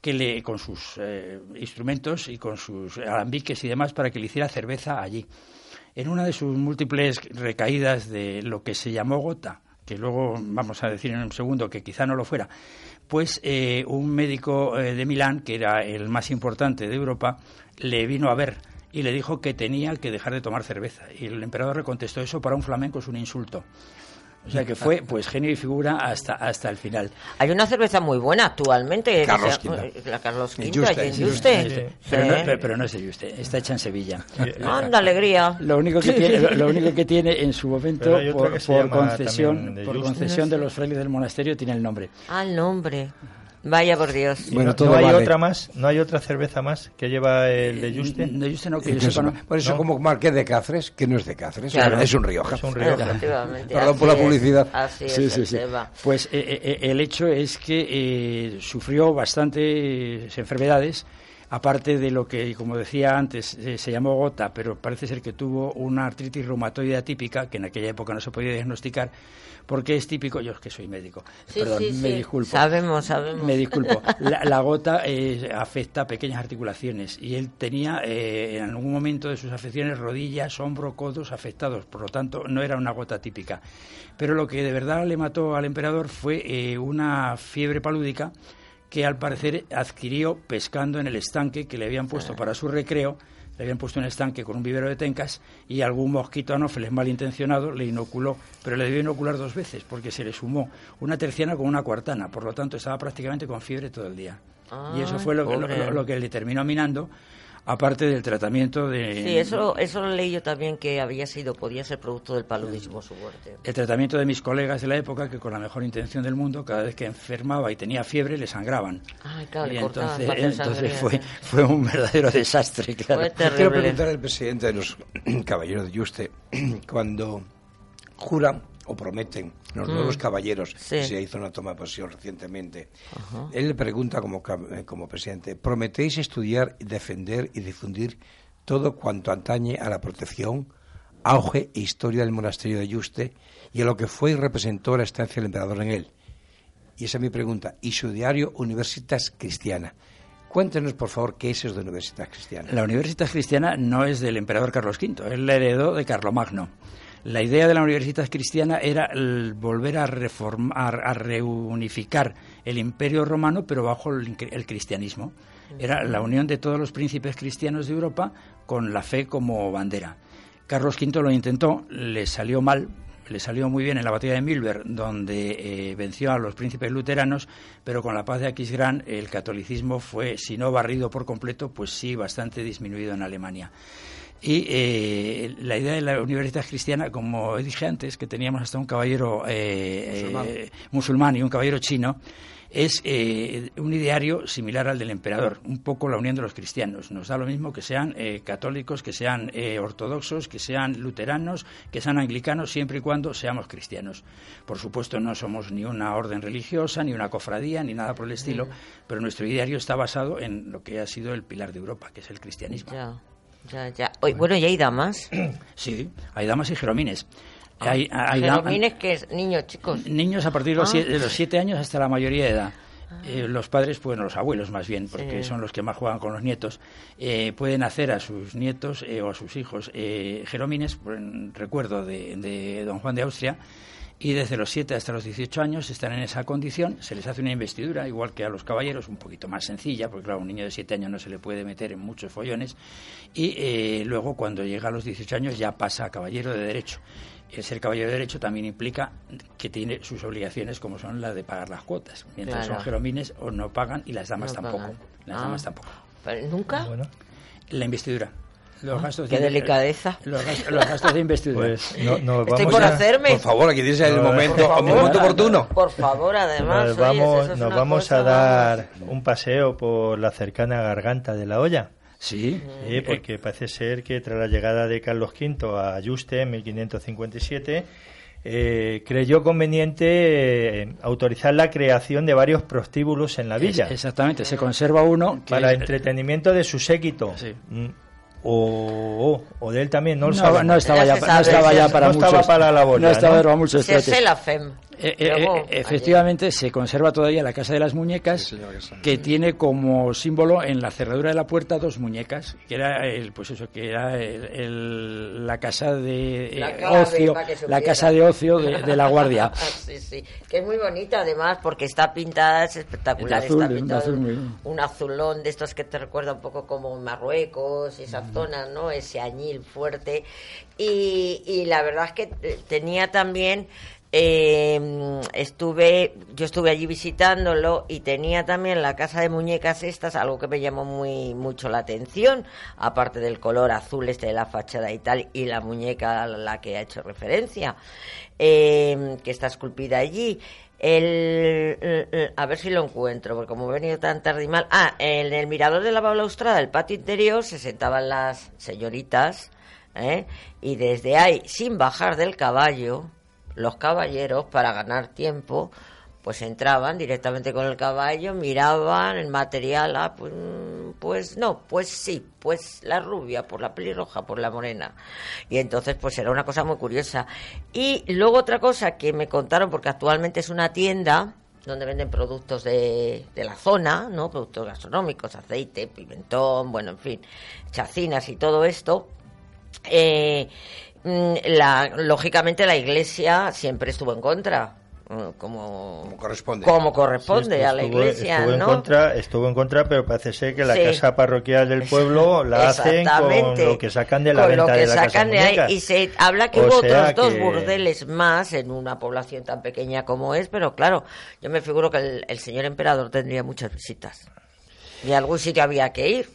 que le, con sus eh, instrumentos y con sus alambiques y demás, para que le hiciera cerveza allí. En una de sus múltiples recaídas de lo que se llamó gota, que luego vamos a decir en un segundo que quizá no lo fuera, pues eh, un médico eh, de Milán, que era el más importante de Europa, le vino a ver y le dijo que tenía que dejar de tomar cerveza. Y el emperador le contestó: eso para un flamenco es un insulto. O sea que fue pues genio y figura hasta hasta el final. Hay una cerveza muy buena actualmente. Carlos V. La Carlos V, allí en Yuste. Pero no es de Yuste, está hecha en Sevilla. ¡Anda, alegría! Lo único que tiene, lo único que tiene en su momento, por, por concesión, por concesión de los frailes del monasterio, tiene el nombre. Ah, el nombre. Vaya por Dios. Bueno, no, no hay vale. otra más, no hay otra cerveza más que lleva el de Yuste. De, de Yuste no, que yo sepa, no. Por eso, ¿no? Como Marqués de Cáceres, que no es de Cáceres, claro. es un Rioja. Es un Rioja. Perdón por la publicidad. Así es, sí, sí, sí. Pues eh, eh, el hecho es que eh, sufrió bastantes enfermedades, aparte de lo que, como decía antes, eh, se llamó gota, pero parece ser que tuvo una artritis reumatoide atípica, que en aquella época no se podía diagnosticar, porque es típico, yo es que soy médico, sí, perdón, sí, me sí. disculpo. Sabemos, sabemos. Me disculpo. La, la gota eh, afecta a pequeñas articulaciones y él tenía eh, en algún momento de sus afecciones rodillas, hombro, codos afectados, por lo tanto no era una gota típica. Pero lo que de verdad le mató al emperador fue eh, una fiebre palúdica, que al parecer adquirió pescando en el estanque que le habían puesto para su recreo. Le habían puesto un estanque con un vivero de tencas y algún mosquito anófeles malintencionado le inoculó, pero le debió inocular dos veces porque se le sumó una terciana con una cuartana, por lo tanto estaba prácticamente con fiebre todo el día. Ah, y eso fue lo, lo, lo, lo que le terminó minando, aparte del tratamiento de... Sí, eso, eso lo leí yo también, que había sido, podía ser producto del paludismo su muerte. El tratamiento de mis colegas de la época, que con la mejor intención del mundo, cada vez que enfermaba y tenía fiebre, le sangraban. Ay, claro, y entonces, entonces fue, fue un verdadero desastre, claro. Fue terrible. Quiero preguntar al presidente de los caballeros de Yuste, cuando juran o prometen los mm. nuevos caballeros, sí. se hizo una toma de posesión recientemente. Ajá. Él le pregunta como, como presidente, ¿prometéis estudiar, defender y difundir todo cuanto atañe a la protección, auge e historia del monasterio de Yuste y a lo que fue y representó la estancia del emperador en él? Y esa es mi pregunta. Y su diario Universitas Cristiana. Cuéntenos, por favor, qué es eso de Universitas Cristiana. La Universitas Cristiana no es del emperador Carlos Quinto, él la heredó de Carlomagno. La idea de la Universidad Cristiana era el volver a reformar, a reunificar el Imperio Romano, pero bajo el, el cristianismo. Era la unión de todos los príncipes cristianos de Europa con la fe como bandera. Carlos Quinto lo intentó, le salió mal. Le salió muy bien en la batalla de Milberg, donde eh, venció a los príncipes luteranos, pero con la paz de Aquisgrán el catolicismo fue, si no barrido por completo, pues sí bastante disminuido en Alemania. Y eh, la idea de la Universidad Cristiana, como dije antes, que teníamos hasta un caballero eh, musulmán. Eh, musulmán y un caballero chino, es eh, un ideario similar al del emperador, un poco la unión de los cristianos. Nos da lo mismo que sean eh, católicos, que sean eh, ortodoxos, que sean luteranos, que sean anglicanos, siempre y cuando seamos cristianos. Por supuesto, no somos ni una orden religiosa, ni una cofradía, ni nada por el estilo, mm. pero nuestro ideario está basado en lo que ha sido el pilar de Europa, que es el cristianismo. Ya, ya, ya. Oye, bueno, ¿y hay damas? Sí, hay damas y jeromines. Hay, hay Jeromines, que es niños, chicos. Niños a partir de los, ah. siete, de los siete años hasta la mayoría de edad. Eh, los padres, bueno, los abuelos más bien, porque sí. son los que más juegan con los nietos, eh, pueden hacer a sus nietos eh, o a sus hijos eh, jeromines, en recuerdo de, de don Juan de Austria, y desde los siete hasta los dieciocho años están en esa condición. Se les hace una investidura, igual que a los caballeros, un poquito más sencilla, porque claro, a un niño de siete años no se le puede meter en muchos follones, y eh, luego cuando llega a los dieciocho años ya pasa a caballero de derecho. El ser caballero de derecho también implica que tiene sus obligaciones, como son las de pagar las cuotas, mientras claro. son jeromines o no pagan, y las damas no tampoco. Pagan. Las ah. damas tampoco. ¿Pero nunca? Bueno. La investidura. Los gastos ¡Qué de, delicadeza! Los gastos, los gastos de investidura. Pues, no, no, vamos. Estoy por a, hacerme. Por favor, aquí dice no, el momento, el momento oportuno. Por favor, además. Nos vamos, oyes, nos vamos a dar más. un paseo por la cercana Garganta de la Olla. Sí, sí, porque parece ser que tras la llegada de Carlos Quinto a Yuste en mil quinientos cincuenta y siete eh, creyó conveniente eh, autorizar la creación de varios prostíbulos en la villa. Exactamente, se conserva uno que... para entretenimiento de su séquito. Sí. Mm. O, o de él también, no lo no, no estaba ya, sabe, no estaba ya para no muchos. Estaba para la bola, no estaba para muchos. Si es la F E M. Eh, eh, efectivamente, ayer. se conserva todavía la Casa de las Muñecas, sí, señor, que, que tiene como símbolo en la cerradura de la puerta dos muñecas, que era el, pues eso, que era el, el, la casa de la clave, ocio, la casa de ocio de, de la Guardia. Sí, sí, que es muy bonita además porque está pintada, es espectacular, azul, está pintada un, azul, un, un azulón de estos que te recuerda un poco como Marruecos y esa mm. zona, ¿no? Ese añil fuerte y, y la verdad es que tenía también Eh, estuve yo estuve allí visitándolo y tenía también la casa de muñecas estas, algo que me llamó muy mucho la atención, aparte del color azul este de la fachada y tal, y la muñeca a la que ha hecho referencia, eh, que está esculpida allí. El, el, el, a ver si lo encuentro, porque como he venido tan tarde y mal. Ah, en el mirador de la balaustrada, el patio interior, se sentaban las señoritas, ¿eh? Y desde ahí, sin bajar del caballo, los caballeros, para ganar tiempo, pues entraban directamente con el caballo, miraban el material. Ah, pues, pues no, pues sí, pues la rubia, por la pelirroja, por la morena. Y entonces, pues era una cosa muy curiosa. Y luego otra cosa que me contaron, porque actualmente es una tienda donde venden productos de, de la zona, ¿no? Productos gastronómicos, aceite, pimentón, bueno, en fin, chacinas y todo esto. Eh... La, lógicamente la Iglesia siempre estuvo en contra, como, como corresponde, como corresponde sí, estuvo, a la Iglesia, estuvo, ¿no? En contra, estuvo en contra, pero parece ser que la sí. casa parroquial del pueblo la hacen con lo que sacan de la con venta de la casa de ahí, y se habla que o hubo otros que... dos burdeles más en una población tan pequeña como es, pero claro, yo me figuro que el, el señor emperador tendría muchas visitas y a algún sitio había que ir.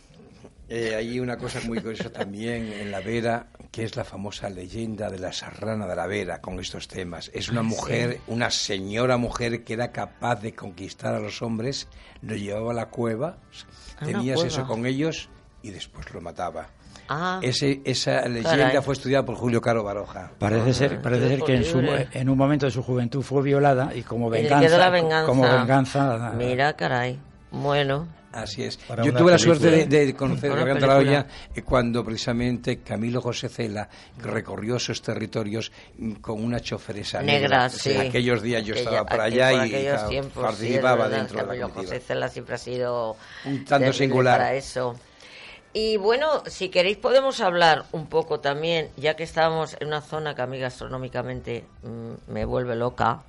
Eh, hay una cosa muy curiosa también en La Vera, que es la famosa leyenda de la Serrana de La Vera con estos temas. Es una mujer, sí. una señora mujer que era capaz de conquistar a los hombres, lo llevaba a la cueva, a tenía sexo con ellos y después lo mataba. Ah, Ese, esa leyenda caray. fue estudiada por Julio Caro Baroja. Parece ser, parece ser que en, su, en un momento de su juventud fue violada y como venganza, venganza. como venganza. Mira, caray, bueno. Así es. Para Yo tuve la película. suerte de, de conocer a Gabriel Talaoya cuando precisamente Camilo José Cela recorrió esos territorios con una choferesa negra. negra. Sí. En aquellos días yo Aquella, estaba por allá por y, y tiempos, participaba sí, verdad, dentro de la Camilo José Cela siempre ha sido un tanto singular para eso. Y bueno, si queréis podemos hablar un poco también, ya que estábamos en una zona que a mí gastronómicamente mmm, me vuelve loca,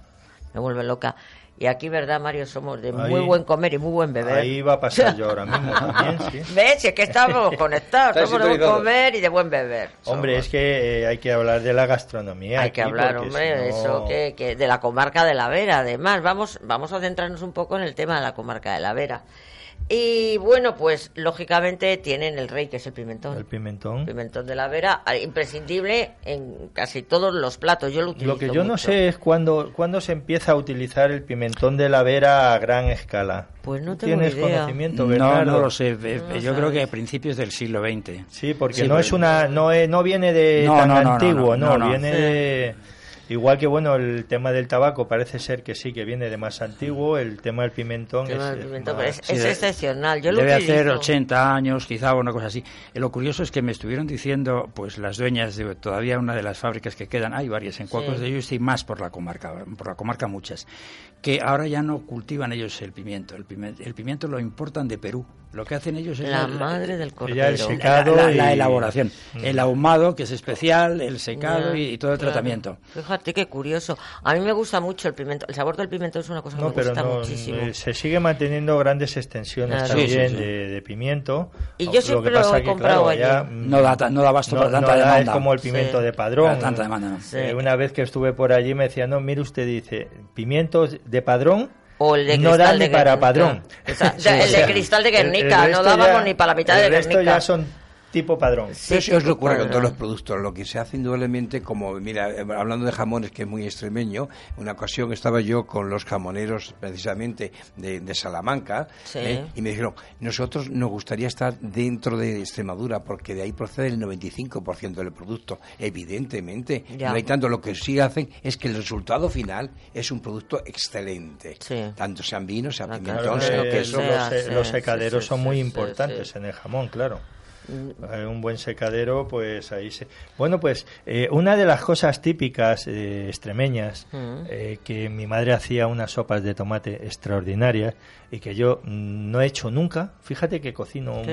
me vuelve loca. Y aquí, ¿verdad, Mario? Somos de ahí, muy buen comer y muy buen beber. Ahí va a pasar yo ahora mismo también, ¿sí? ¿Ves? Si es que estamos conectados, somos de buen comer y de buen beber. Hombre, somos. es que eh, hay que hablar de la gastronomía. Hay aquí, que hablar, hombre, de si no... eso, que, que de la comarca de La Vera, además. Vamos, vamos a centrarnos un poco en el tema de la comarca de La Vera. Y bueno, pues lógicamente tienen el rey, que es el pimentón. El pimentón. El pimentón de La Vera, imprescindible en casi todos los platos. Yo lo utilizo Lo que yo mucho. no sé es cuándo cuándo se empieza a utilizar el pimentón de La Vera a gran escala. Pues no tengo ¿Tienes idea. conocimiento, Bernardo? No, no lo sé. No yo creo que a principios del siglo veinte. Sí, porque sí, no pero... es una no es, no viene de no, tan no, no, antiguo, no, no, no, no viene no. de... Igual que, bueno, el tema del tabaco parece ser que sí, que viene de más antiguo, el tema del pimentón, tema es, del pimentón es, más... es, es excepcional. Yo Debe lo hacer ochenta años, quizá, una cosa así. Lo curioso es que me estuvieron diciendo, pues, las dueñas de todavía una de las fábricas que quedan, hay varias en Cuacos sí. de Yuste y más por la comarca, por la comarca muchas, que ahora ya no cultivan ellos el pimiento, el pimiento, el pimiento lo importan de Perú. Lo que hacen ellos es la el, madre del cordero, el secado la, la, y... la elaboración, mm. el ahumado que es especial, el secado no, y, y todo el claro. tratamiento. Fíjate qué curioso. A mí me gusta mucho el pimiento, el sabor del pimiento es una cosa que no, me pero gusta no, muchísimo. Eh, se sigue manteniendo grandes extensiones claro. también sí, sí, sí. De, de pimiento. Y yo siempre lo, lo he que, comprado claro, allí. No da no da abasto no, para tanta no demanda. Es como el pimiento sí. de padrón. Tanta demanda. No. Sí. Eh, una vez que estuve por allí me decían, no, mire usted dice pimientos de padrón. O el de no cristal de para padrón. O sea, sí, el de cristal de Guernica, no dábamos ya, ni para la mitad de Guernica. El resto ya son tipo padrón. Sí, eso es lo que ocurre con todos los productos. Lo que se hace indudablemente, como, mira, hablando de jamones, que es muy extremeño, una ocasión estaba yo con los jamoneros, precisamente, de, de Salamanca, sí. ¿eh? y me dijeron, nosotros nos gustaría estar dentro de Extremadura, porque de ahí procede el noventa y cinco por ciento del producto. Evidentemente, ya. no hay tanto. Lo que sí hacen es que el resultado final es un producto excelente. Sí. Tanto sean vinos, sean pimentón, sean queso. Los secaderos sí, son sí, muy sí, importantes sí. en el jamón, claro. Un buen secadero, pues ahí se... Bueno, pues eh, una de las cosas típicas eh, extremeñas eh, que mi madre hacía unas sopas de tomate extraordinarias y que yo no he hecho nunca. Fíjate que cocino un montón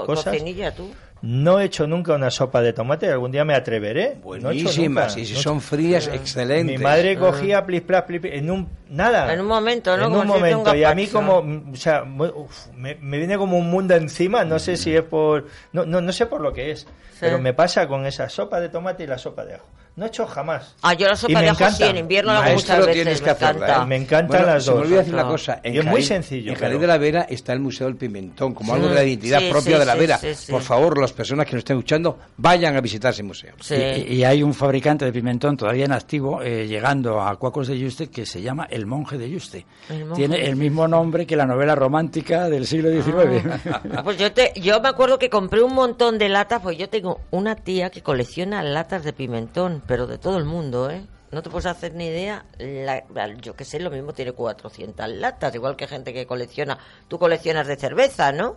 de cosas. ¿Eres muy cocinilla tú? No he hecho nunca una sopa de tomate, algún día me atreveré. Buenísimas, no he y si no son frías, excelentes. Mi madre cogía plis, plas, plis, plis, en un... nada. En un momento, ¿no? En como un si momento, y a mí como... O sea, uf, me, me viene como un mundo encima, no sé si es por... No, no, no sé por lo que es, sí. Pero me pasa con esa sopa de tomate y la sopa de ajo. No he hecho jamás. Ah, yo la sopa y de ajo encanta. Sí, en invierno la hago muchas veces, me encanta. ¿Eh? Me encantan bueno, las dos. Se me olvidó decir una cosa. En y Jaén, es muy sencillo. En Jaén de la Vera está el Museo del Pimentón, como sí. algo de la identidad sí, propia sí, de la Vera. Sí, sí, por sí. favor, las personas que nos estén escuchando, vayan a visitar ese museo. Sí. Y, y hay un fabricante de pimentón todavía en activo, eh, llegando a Cuacos de Yuste, que se llama El Monje de Yuste. El monje. Tiene el mismo nombre que la novela romántica del siglo diecinueve. Ah. Pues yo, te, yo me acuerdo que compré un montón de latas, pues yo tengo una tía que colecciona latas de pimentón, pero de todo el mundo, ¿eh? No te puedes hacer ni idea, la, yo que sé, lo mismo tiene cuatrocientas latas, igual que gente que colecciona, tú coleccionas de cerveza, ¿no?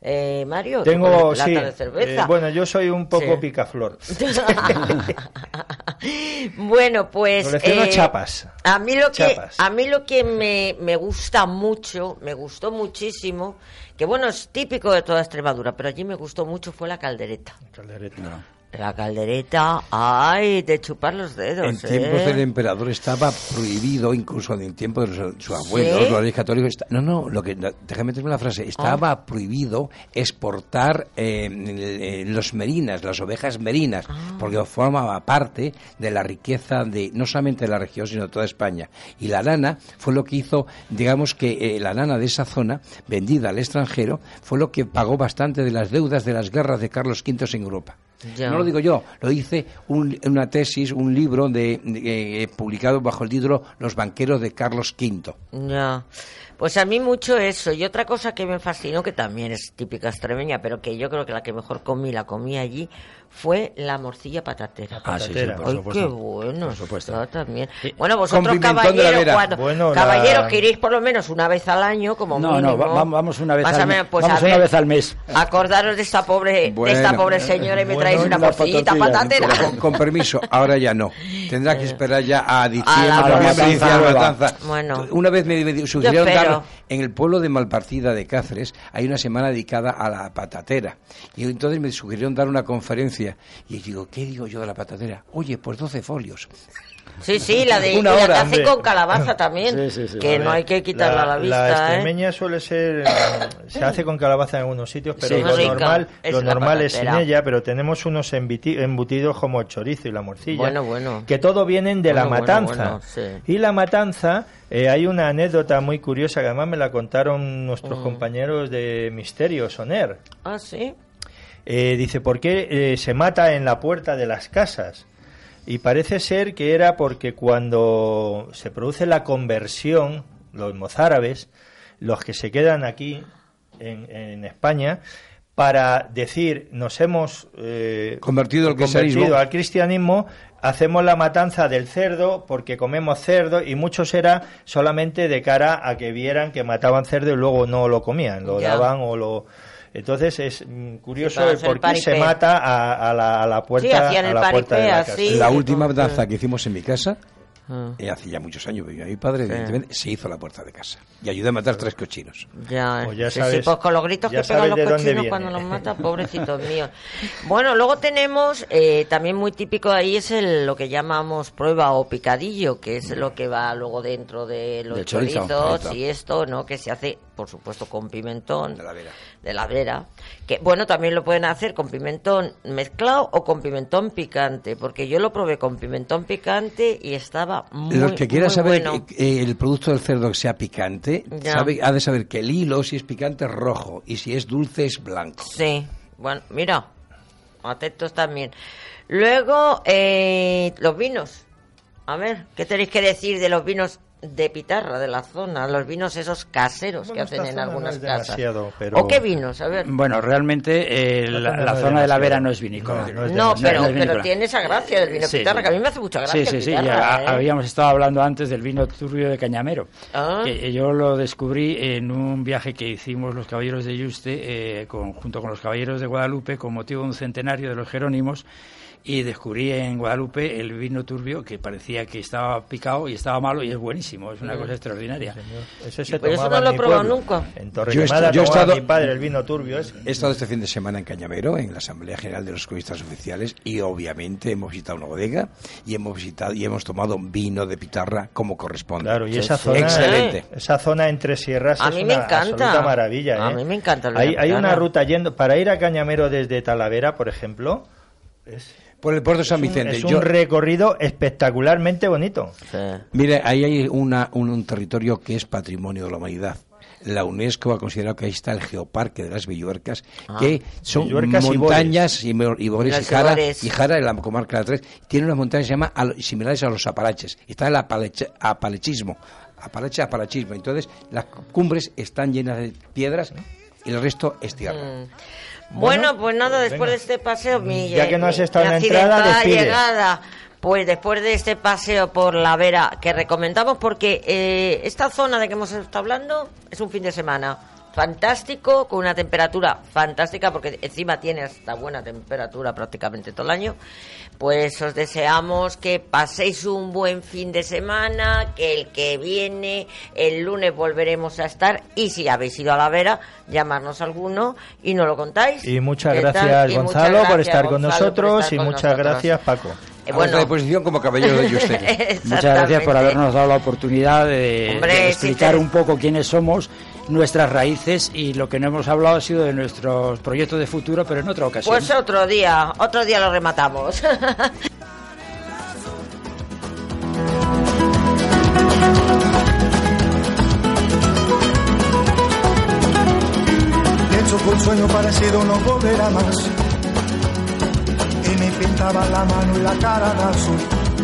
Eh, Mario, tengo sí, lata de cerveza. Eh, bueno, yo soy un poco sí. picaflor. Bueno, pues colecciono eh, chapas. A mí lo chapas. que a mí lo que me, me gusta mucho, me gustó muchísimo, que bueno, es típico de toda Extremadura, pero allí me gustó mucho fue la caldereta. La caldereta. No. La caldereta, ay, de chupar los dedos. En ¿eh? tiempos del emperador estaba prohibido, incluso en el tiempo de sus su abuelos, ¿sí? los reyes católicos. Está, no, no, lo que, déjame terminar la frase. Estaba ah. prohibido exportar eh, los merinas, las ovejas merinas, ah. porque formaba parte de la riqueza de no solamente de la región, sino de toda España. Y la lana fue lo que hizo, digamos que eh, la lana de esa zona, vendida al extranjero, fue lo que pagó bastante de las deudas de las guerras de Carlos quinto en Europa. Ya. No lo digo yo, lo hice un, una tesis, un libro de, de eh, publicado bajo el título Los banqueros de Carlos quinto. Ya. Pues a mí mucho eso. Y otra cosa que me fascinó, que también es típica extremeña, pero que yo creo que la que mejor comí, la comí allí, fue la morcilla patatera. Ah, sí, sí, por supuesto. Ay, qué bueno. Por supuesto. También. Bueno, vosotros, caballeros, cuando, bueno, caballeros la... que iréis por lo menos una vez al año, como no, mínimo. No, va, vamos una vez al mes. Pues, vamos ver, una vez al mes. Acordaros de esta pobre, bueno, de esta pobre señora y me bueno, traéis una morcillita patatera. Con, con permiso, ahora ya no. Tendrá que esperar ya a diciembre, a la matanza. Bueno. Una vez me sugirieron dar. En el pueblo de Malpartida de Cáceres hay una semana dedicada a la patatera. Y entonces me sugirieron dar una conferencia. Y digo, ¿qué digo yo de la patatera? Oye, pues doce folios. Sí, sí, la de una hora, la que hace con calabaza también. Sí, sí, sí, que vale. No hay que quitarla la, a la vista. La extremeña ¿eh? suele ser. Se hace con calabaza en algunos sitios, pero sí, lo rica, normal es, lo normal es sin ella. Pero tenemos unos embutidos como el chorizo y la morcilla. Bueno, bueno. Que todo vienen de bueno, la matanza. Bueno, bueno, sí. Y la matanza, eh, hay una anécdota muy curiosa que además me la contaron nuestros mm. compañeros de Misterio Soner. Ah, sí. Eh, dice, ¿por qué eh, se mata en la puerta de las casas? Y parece ser que era porque cuando se produce la conversión, los mozárabes, los que se quedan aquí en, en España, para decir, nos hemos eh, convertido, al, convertido al cristianismo, hacemos la matanza del cerdo porque comemos cerdo, y muchos era solamente de cara a que vieran que mataban cerdo y luego no lo comían, lo yeah. daban o lo... Entonces es curioso sí, el por qué se mata a, a, la, a la puerta, sí, a la puerta de la casa. Sí, la última danza que hicimos en mi casa, ah. eh, hace ya muchos años, mi padre, sí. evidentemente, se hizo a la puerta de casa. Y ayudé a matar tres cochinos. Ya, pues ya sabes, sí, sí, pues con los gritos que pegan los cochinos cuando los matan, pobrecitos míos. Bueno, luego tenemos, eh, también muy típico ahí es el, lo que llamamos prueba o picadillo, que es lo que va luego dentro de los chorizos chorizo. y esto, ¿no? Que se hace, por supuesto, con pimentón. De la Vera. De la Vera. Que, bueno, también lo pueden hacer con pimentón mezclado o con pimentón picante, porque yo lo probé con pimentón picante y estaba muy bueno. Los que quieran saber bueno. eh, el producto del cerdo que sea picante, Sabe, ha de saber que el hilo, si es picante, es rojo, y si es dulce, es blanco. Sí, bueno, mira, atentos también. Luego, eh, los vinos. A ver, ¿qué tenéis que decir de los vinos de Pitarra, de la zona, los vinos esos caseros bueno, que hacen en algunas no casas? Pero... ¿O qué vinos? A ver. Bueno, realmente eh, la, la zona de la Vera no es vinícola. No, no, es no pero, no es pero tiene esa gracia del vino sí, Pitarra, que a mí me hace mucha gracia. Sí, sí, sí. Pitarra, ya, eh. Habíamos estado hablando antes del vino turbio de Cañamero. Ah. Que yo lo descubrí en un viaje que hicimos los Caballeros de Yuste, eh, con, junto con los Caballeros de Guadalupe, con motivo de un centenario de los Jerónimos, y descubrí en Guadalupe el vino turbio, que parecía que estaba picado y estaba malo, y es buenísimo, es una sí, cosa extraordinaria. Eso se tomaba, eso no lo he probado nunca. En Torrejumada yo he estado, mi padre el vino turbio ese. He estado este fin de semana en Cañamero, en la Asamblea General de los Comistas Oficiales, y obviamente hemos visitado una bodega y hemos visitado y hemos tomado vino de pitarra como corresponde. Claro, y esa zona, excelente. Esa zona entre sierras a es mí me una encanta. Absoluta maravilla. ¿eh? A mí me encanta. Hay, hay una ruta yendo para ir a Cañamero desde Talavera, por ejemplo. Es... Por el puerto de San Vicente. Es un, es un Yo... recorrido espectacularmente bonito. Sí. Mire, ahí hay una, un, un territorio que es patrimonio de la humanidad. La UNESCO ha considerado que ahí está el Geoparque de las Villuercas, ah, que son Villuercas montañas, y Boris, y, Boris, y, Jara, y Jara, en la comarca de tres, tiene unas montañas que se llaman similares a los Apalaches. Está el apaleche, apalechismo, apalache, apalachismo. Entonces, las cumbres están llenas de piedras y el resto es tierra. Mm. Bueno, bueno, pues nada, después venga. de este paseo, mi, ya que no has estado en la entrada, llegada, pues después de este paseo por La Vera que recomendamos, porque eh, esta zona de que hemos estado hablando es un fin de semana fantástico, con una temperatura fantástica, porque encima tiene hasta buena temperatura prácticamente todo el año. Pues os deseamos que paséis un buen fin de semana, que el que viene, el lunes volveremos a estar, y si habéis ido a La Vera, llamarnos alguno y nos lo contáis. Y muchas gracias, Gonzalo, por estar con nosotros, y muchas gracias, Paco. A bueno, disposición como caballero de Yuste. Muchas gracias por habernos dado la oportunidad de, Hombre, de explicar si te... un poco quiénes somos, nuestras raíces, y lo que no hemos hablado ha sido de nuestros proyectos de futuro, pero en otra ocasión. Pues otro día, otro día lo rematamos. Hecho por un sueño parecido no volverá más. Pintaba la mano y la cara de azul.